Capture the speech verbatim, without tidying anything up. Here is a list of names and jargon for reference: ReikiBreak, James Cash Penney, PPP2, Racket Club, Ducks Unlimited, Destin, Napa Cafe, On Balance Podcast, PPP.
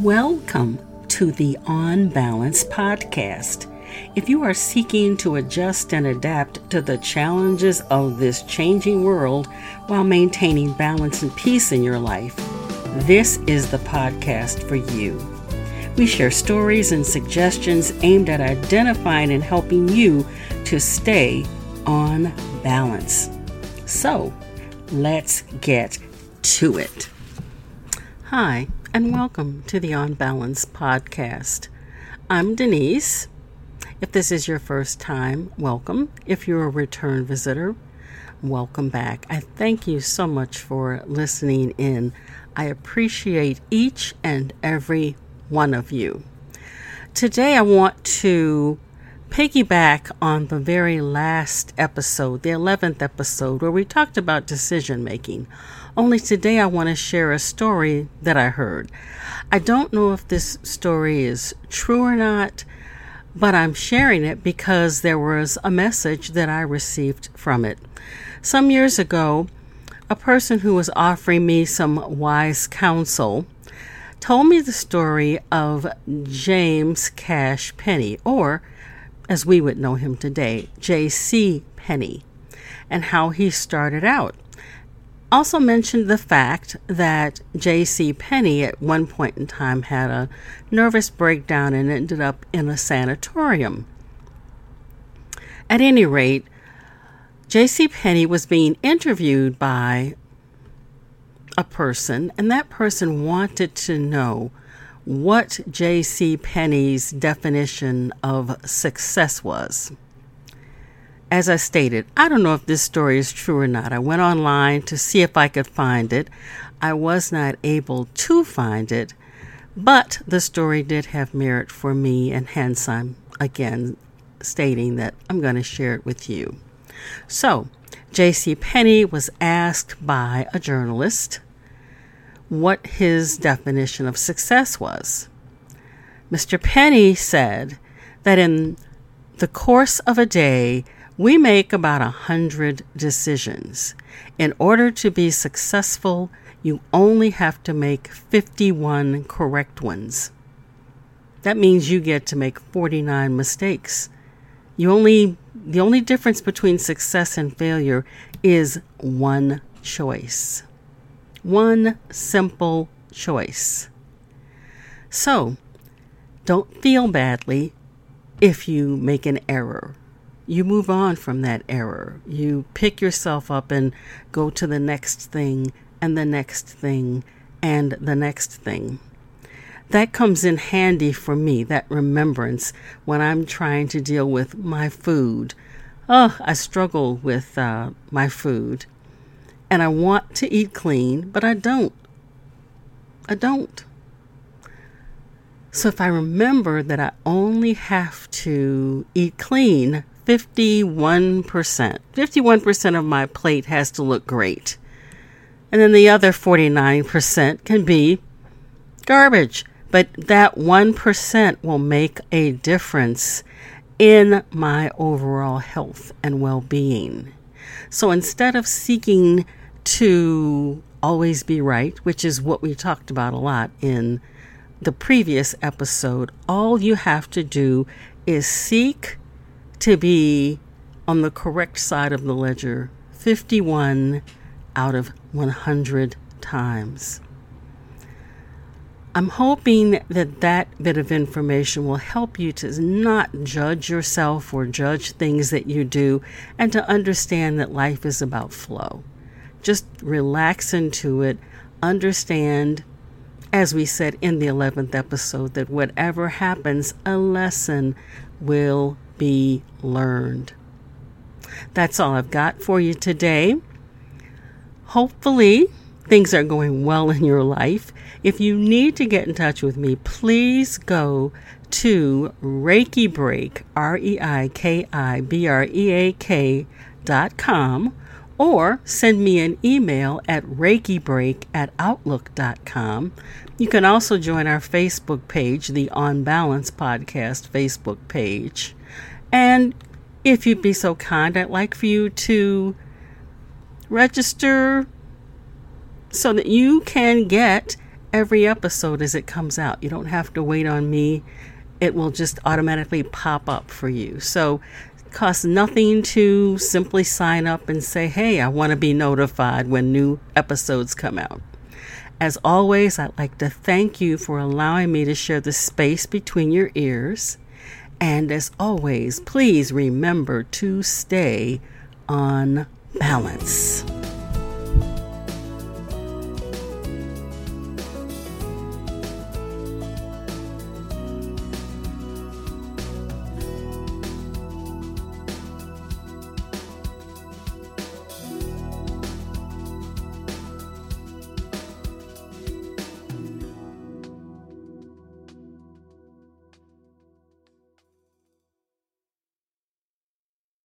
Welcome to the On Balance Podcast. If you are seeking to adjust and adapt to the challenges of this changing world while maintaining balance and peace in your life, this is the podcast for you. We share stories and suggestions aimed at identifying and helping you to stay on balance. So, let's get to it. Hi, and welcome to the On Balance Podcast. I'm Denise. If this is your first time, welcome. If you're a return visitor, welcome back. I thank you so much for listening in. I appreciate each and every one of you. Today I want to piggyback on the very last episode, the eleventh episode, where we talked about decision making. Only today I want to share a story that I heard. I don't know if this story is true or not, but I'm sharing it because there was a message that I received from it. Some years ago, a person who was offering me some wise counsel told me the story of James Cash Penney, or as we would know him today, J C Penney, and how he started out. Also mentioned the fact that J C Penney at one point in time had a nervous breakdown and ended up in a sanatorium. At any rate, J C Penney was being interviewed by a person, and that person wanted to know what J C Penney's definition of success was. As I stated, I don't know if this story is true or not. I went online to see if I could find it. I was not able to find it, but the story did have merit for me, and hence I'm again stating that I'm going to share it with you. So, J C Penney was asked by a journalist what his definition of success was. Mister Penney said that in the course of a day, we make about a hundred decisions. In order to be successful, you only have to make fifty-one correct ones. That means you get to make forty-nine mistakes. You only the only difference between success and failure is one choice. One simple choice. So, don't feel badly if you make an error. You move on from that error. You pick yourself up and go to the next thing and the next thing and the next thing. That comes in handy for me, that remembrance, when I'm trying to deal with my food. Oh, I struggle with uh, my food. And I want to eat clean, but I don't. I don't. So if I remember that I only have to eat clean fifty-one percent, fifty-one percent of my plate has to look great. And then the other forty-nine percent can be garbage. But that one percent will make a difference in my overall health and well-being. So instead of seeking to always be right, which is what we talked about a lot in the previous episode, all you have to do is seek to be on the correct side of the ledger fifty-one out of one hundred times. I'm hoping that that bit of information will help you to not judge yourself or judge things that you do, and to understand that life is about flow. Just relax into it. Understand, as we said in the eleventh episode, that whatever happens, a lesson will be learned. That's all I've got for you today. Hopefully, things are going well in your life. If you need to get in touch with me, please go to ReikiBreak, R E I K I B R E A K dot com, or send me an email at ReikiBreak at Outlook dot com. You can also join our Facebook page, the On Balance Podcast Facebook page. And if you'd be so kind, I'd like for you to register so that you can get every episode as it comes out. You don't have to wait on me. It will just automatically pop up for you. So it costs nothing to simply sign up and say, hey, I want to be notified when new episodes come out. As always, I'd like to thank you for allowing me to share the space between your ears. And as always, please remember to stay on balance.